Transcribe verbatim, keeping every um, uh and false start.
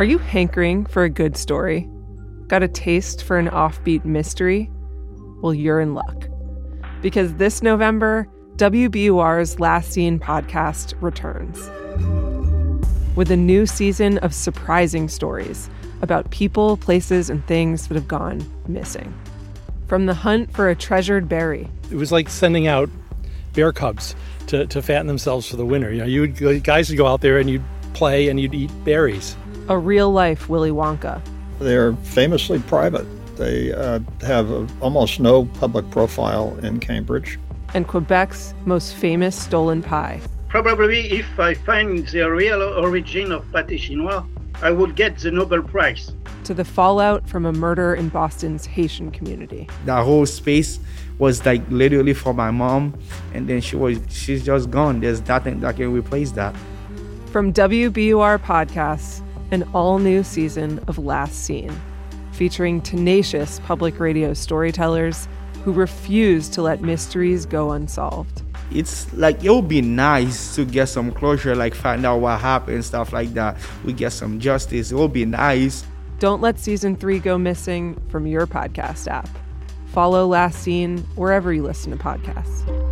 Are you hankering for a good story? Got a taste for an offbeat mystery? Well, you're in luck. Because this November, W B U R's Last Seen podcast returns. With a new season of surprising stories about people, places, and things that have gone missing. From the hunt for a treasured berry. It was like sending out bear cubs to, to fatten themselves for the winter. You know, you would, guys would go out there and you'd play and you'd eat berries. A real-life Willy Wonka. They're famously private. They uh, have a, almost no public profile in Cambridge. And Quebec's most famous stolen pie. Probably if I find the real origin of pâté chinois, I would get the Nobel Prize. To the fallout from a murder in Boston's Haitian community. That whole space was like literally for my mom, and then she was she's just gone. There's nothing that can replace that. From W B U R Podcasts, an all-new season of Last Seen, featuring tenacious public radio storytellers who refuse to let mysteries go unsolved. It's like, it would be nice to get some closure, like find out what happened, stuff like that. We get some justice. It would be nice. Don't let season three go missing from your podcast app. Follow Last Seen wherever you listen to podcasts.